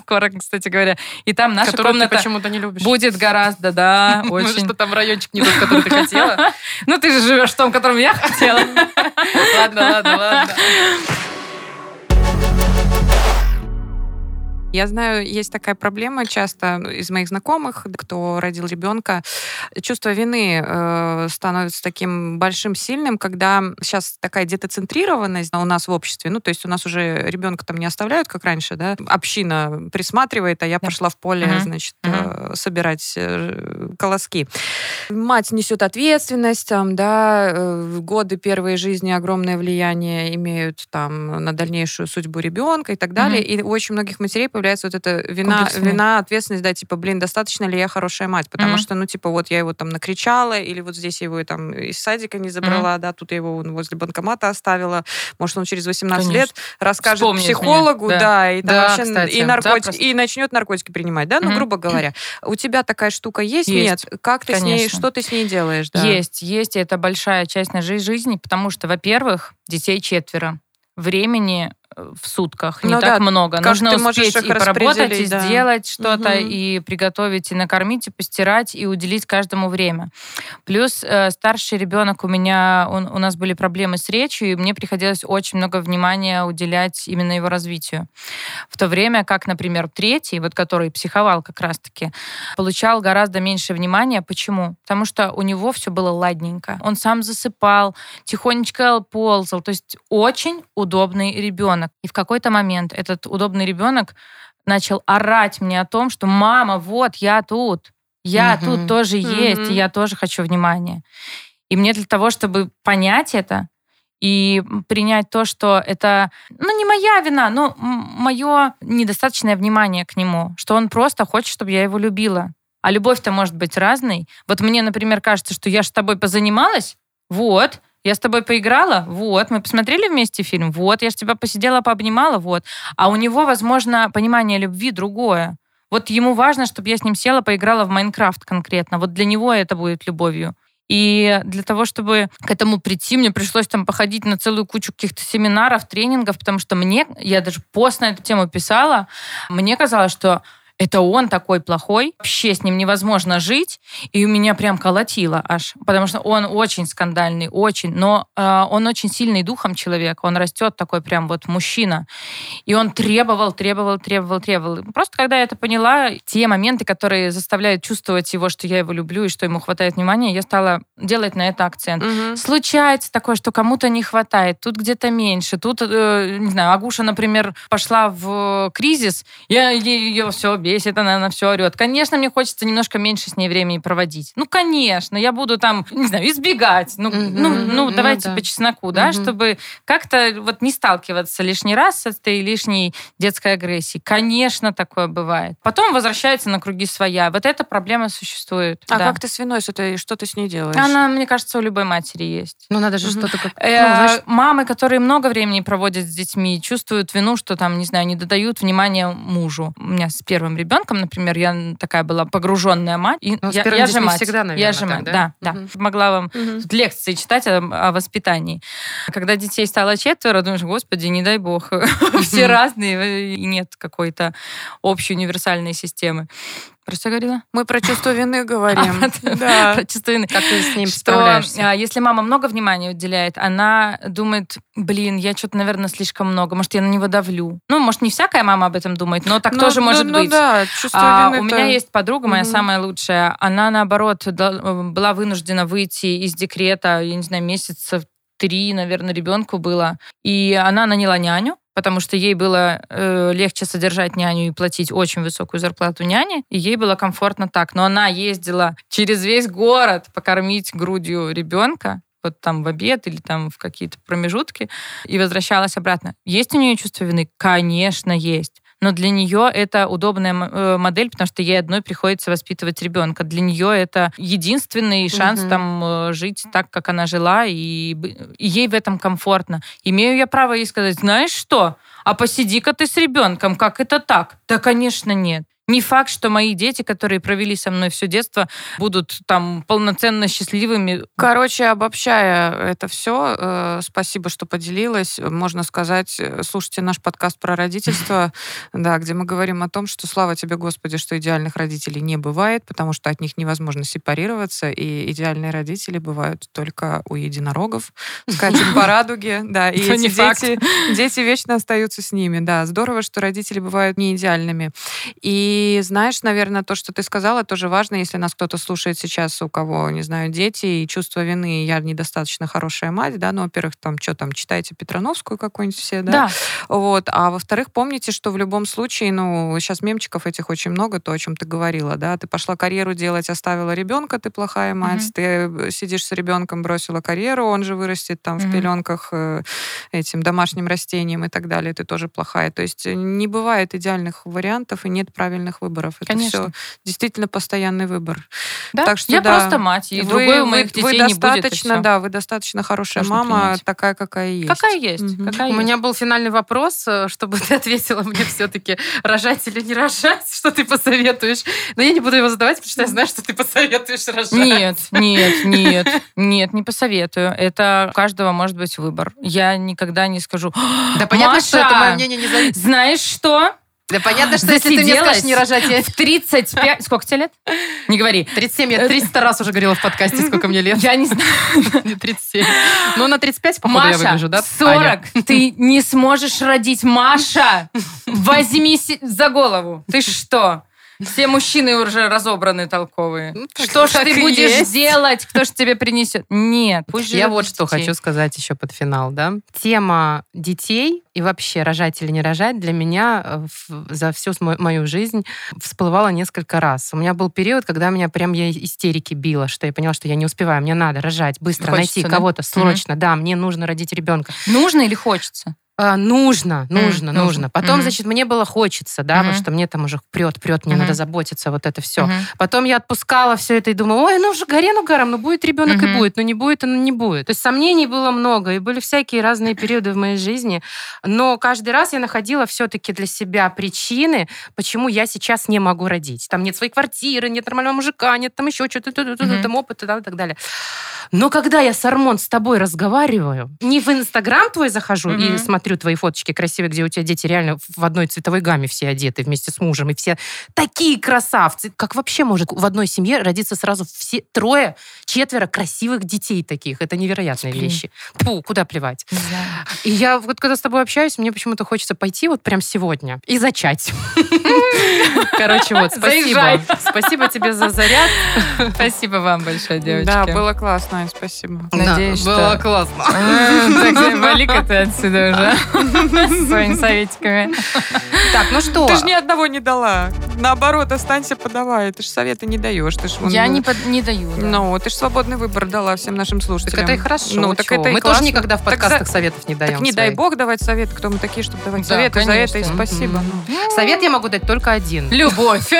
Скоро, кстати говоря. И там наша Которую комната... ты почему-то не любишь. Будет гораздо, да, очень... Может, что там райончик не тот, который ты хотела? Ну, ты же живешь в том, в котором я хотела. Ладно, ладно, ладно. Я знаю, есть такая проблема часто из моих знакомых, кто родил ребенка. Чувство вины э, становится таким большим, сильным, когда сейчас такая детоцентрированность у нас в обществе. Ну, то есть у нас уже ребенка там не оставляют, как раньше, да? Община присматривает, а я да. пошла в поле, угу. значит, угу. собирать колоски. Мать несет ответственность, там, да, годы первой жизни огромное влияние имеют там на дальнейшую судьбу ребенка и так далее. Угу. И у очень многих матерей появляется вот эта вина, вина, ответственность, да, типа, блин, достаточно ли я хорошая мать? Потому mm-hmm. что, ну, типа, вот я его там накричала, или вот здесь я его там из садика не забрала, mm-hmm. да, тут я его возле банкомата оставила. Может, он через восемнадцать Конечно. Лет расскажет Вспомнит психологу, да. да, и там да, вообще кстати, и, наркотики, да, и начнет наркотики принимать, да, ну, mm-hmm. грубо говоря. У тебя такая штука есть? есть. Нет. Как ты Конечно. С ней, что ты с ней делаешь? Да? Есть, есть, и это большая часть нашей жизни, потому что, во-первых, детей четверо. Времени в сутках не ну, так да. много. Как нужно успеть и поработать, и да. сделать что-то, угу. и приготовить, и накормить, и постирать, и уделить каждому время. Плюс э, старший ребенок у меня, он, у нас были проблемы с речью, и мне приходилось очень много внимания уделять именно его развитию. В то время как, например, третий, вот который психовал как раз-таки, получал гораздо меньше внимания. Почему? Потому что у него все было ладненько. Он сам засыпал, тихонечко ползал. То есть очень удобный ребенок. И в какой-то момент этот удобный ребенок начал орать мне о том, что «мама, вот, я тут, я mm-hmm. тут тоже mm-hmm. есть, и я тоже хочу внимания». И мне для того, чтобы понять это и принять то, что это, ну, не моя вина, но мое недостаточное внимание к нему, что он просто хочет, чтобы я его любила. А любовь-то может быть разной. Вот мне, например, кажется, что я же с тобой позанималась, вот, я с тобой поиграла? Вот. Мы посмотрели вместе фильм? Вот. Я же тебя посидела, пообнимала? Вот. А у него, возможно, понимание любви другое. Вот ему важно, чтобы я с ним села, поиграла в Майнкрафт конкретно. Вот для него это будет любовью. И для того, чтобы к этому прийти, мне пришлось там походить на целую кучу каких-то семинаров, тренингов, потому что мне, я даже пост на эту тему писала, мне казалось, что это он такой плохой, вообще с ним невозможно жить, и у меня прям колотило аж, потому что он очень скандальный, очень, но э, он очень сильный духом человек, он растет такой прям вот мужчина, и он требовал, требовал, требовал, требовал. Просто когда я это поняла, те моменты, которые заставляют чувствовать его, что я его люблю и что ему хватает внимания, я стала делать на это акцент. Угу. Случается такое, что кому-то не хватает, тут где-то меньше, тут, э, не знаю, Агуша, например, пошла в кризис, я ее все бесит, она на все орет. Конечно, мне хочется немножко меньше с ней времени проводить. Ну, конечно, я буду там, не знаю, избегать. Ну, mm-hmm. ну, ну mm-hmm. давайте mm-hmm. по чесноку, mm-hmm. да, чтобы как-то вот не сталкиваться лишний раз с этой лишней детской агрессией. Конечно, такое бывает. Потом возвращается на круги своя. Вот эта проблема существует. А да. Как ты с виной с этой, что ты с ней делаешь? Она, мне кажется, у любой матери есть. Ну, надо же mm-hmm. что-то... Как... Э, ну, знаешь... Мамы, которые много времени проводят с детьми, чувствуют вину, что там, не знаю, не додают внимания мужу. У меня с первым ребенком, например, я такая была погруженная мать. И ну, я, я же мать. Всегда, наверное, я же мать, да? Да, угу. да. Могла вам угу. тут лекции читать о, о воспитании. Когда детей стало четверо, думаешь, господи, не дай бог, все разные, и нет какой-то общей универсальной системы. Про что говорила? Мы про чувство вины говорим. А, да. Про чувство вины. Как ты с ним что, справляешься? Если мама много внимания уделяет, она думает, блин, я что-то, наверное, слишком много, может, я на него давлю. Ну, может, не всякая мама об этом думает, но так но, тоже но, может но, быть. Ну да, чувство а, вины. У это... меня есть подруга, моя угу. самая лучшая, она, наоборот, была вынуждена выйти из декрета, я не знаю, месяцев три, наверное, ребенку было, и она наняла няню, потому что ей было э, легче содержать няню и платить очень высокую зарплату няне, и ей было комфортно так. Но она ездила через весь город покормить грудью ребенка, вот там в обед или там в какие-то промежутки, и возвращалась обратно. Есть у нее чувство вины? Конечно, есть. Но для нее это удобная модель, потому что ей одной приходится воспитывать ребенка. Для нее это единственный шанс угу. там жить так, как она жила, и, и ей в этом комфортно. Имею я право ей сказать, знаешь что, а посиди-ка ты с ребенком, как это так? Да, конечно, нет. Не факт, что мои дети, которые провели со мной все детство, будут там полноценно счастливыми. Короче, обобщая это все, э, спасибо, что поделилась. Можно сказать, слушайте наш подкаст про родительство, да, где мы говорим о том, что слава тебе, Господи, что идеальных родителей не бывает, потому что от них невозможно сепарироваться, и идеальные родители бывают только у единорогов. Скачем по радуге, да, и эти дети, дети вечно остаются с ними, да. Здорово, что родители бывают не идеальными. И И знаешь, наверное, то, что ты сказала, тоже важно, если нас кто-то слушает сейчас, у кого, не знаю, дети, и чувство вины, я недостаточно хорошая мать, да, ну, во-первых, там, что там, читайте Петрановскую какую-нибудь все, да? Да. Вот, а во-вторых, помните, что в любом случае, ну, сейчас мемчиков этих очень много, то, о чем ты говорила, да, ты пошла карьеру делать, оставила ребенка, ты плохая мать, mm-hmm. ты сидишь с ребенком, бросила карьеру, он же вырастет там mm-hmm. в пеленках этим домашним растением и так далее, ты тоже плохая, то есть не бывает идеальных вариантов и нет правильных выборов. Это Конечно. Все действительно постоянный выбор. Да? Так что, я да, просто мать, и вы, другой у моих детей вы достаточно, не будет. Да, вы достаточно хорошая Можно мама, принять. Такая, какая есть. Какая есть. Угу. Какая у есть. Меня был финальный вопрос, чтобы ты ответила мне все-таки, рожать или не рожать, что ты посоветуешь. Но я не буду его задавать, потому что я знаю, что ты посоветуешь рожать. Нет, нет, нет, нет, не посоветую. Это у каждого может быть выбор. Я никогда не скажу, да понятно, что это мое мнение не зависит. Знаешь что? Да понятно, что если ты мне скажешь не рожать, я... В тридцать пять... Сколько тебе лет? Не говори. тридцать семь. Я триста раз уже говорила в подкасте, сколько мне лет. Я не знаю. тридцать семь. Ну, на тридцать пять, походу, я выгляжу, да? Маша, сорок. Ты не сможешь родить. Маша, возьми за голову. Ты что? Все мужчины уже разобраны толковые. Ну, так, что ж ты будешь есть. Делать? Кто ж тебе принесет? Нет. Пусть я вот детей. Что хочу сказать еще под финал, да? Тема детей и вообще рожать или не рожать для меня за всю мою жизнь всплывала несколько раз. У меня был период, когда меня прям я истерики била, что я поняла, что я не успеваю, мне надо рожать, быстро хочется, найти да? кого-то срочно. Mm-hmm. Да, мне нужно родить ребенка. Нужно или хочется? А, нужно, нужно, mm, нужно, нужно. Потом, mm-hmm. значит, мне было хочется, да, mm-hmm. потому что мне там уже прет, прет, мне mm-hmm. надо заботиться, вот это все. Mm-hmm. Потом я отпускала все это и думала, ой, ну уже горе, ну гором, ну будет ребенок mm-hmm. и будет, ну не будет, ну не будет. То есть сомнений было много, и были всякие разные периоды в моей жизни, но каждый раз я находила все-таки для себя причины, почему я сейчас не могу родить. Там нет своей квартиры, нет нормального мужика, нет там еще что-то, mm-hmm. там опыта, да, и так далее. Но когда я, Сармонт, с тобой разговариваю, не в Инстаграм твой захожу mm-hmm. и смотрю, смотрю твои фоточки красивые, где у тебя дети реально в одной цветовой гамме все одеты вместе с мужем, и все такие красавцы. Как вообще может в одной семье родиться сразу все трое, четверо красивых детей таких? Это невероятные Блин. вещи. Фу, куда плевать. Да. И я вот когда с тобой общаюсь, мне почему-то хочется пойти вот прям сегодня и зачать. Короче, вот, спасибо. Спасибо тебе за заряд. Спасибо вам большое, девочки. Да, было классно, спасибо. Надеюсь, что... Было классно. Так, вали-ка ты отсюда уже с своими советиками. Так, ну что? Ты же ни одного не дала. Наоборот, останься, подавай. Ты же советы не даешь. Я не даю. Ну, ты же свободный выбор дала всем нашим слушателям. Так это и хорошо. Мы тоже никогда в подкастах советов не даем. Так не дай бог давать советы, кто мы такие, чтобы давать советы за это, и спасибо. Совет я могу дать только один. Любовь.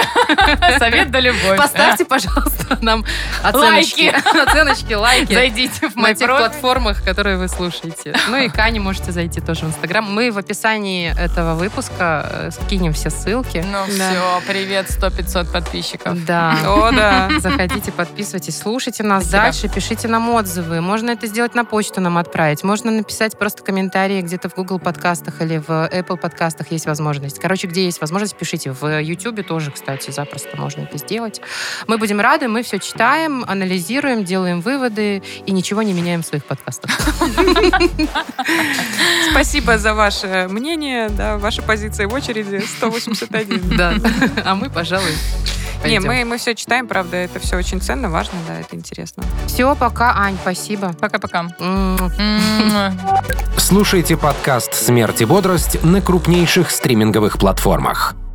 Совет да любовь. Поставьте, пожалуйста, нам оценочки. Оценочки, лайки. Зайдите в мой профиль. На тех платформах, которые вы слушаете. Ну и к Ане можете зайти тоже в Инстаграм. Мы в описании этого выпуска скинем все ссылки. Ну все, привет, сто пятьсот подписчиков. Да. О, да. Заходите, подписывайтесь, слушайте нас дальше, пишите нам отзывы. Можно это сделать на почту, нам отправить. Можно написать просто комментарии где-то в Google подкастах или в Apple подкастах есть возможность. Короче, где есть возможность, пишите. В Ютубе тоже, кстати, запросто можно это сделать. Мы будем рады, мы все читаем, анализируем, делаем выводы и ничего не меняем в своих подкастах. Спасибо за ваше мнение, да, ваши позиции в очереди сто восемьдесят один. Да, а мы, пожалуй, пойдем. Не, мы, мы все читаем, правда, это все очень ценно, важно, да, это интересно. Все, пока, Ань, спасибо. Пока-пока. Слушайте подкаст «Смерть и бодрость» на крупнейших стриминговых платформах.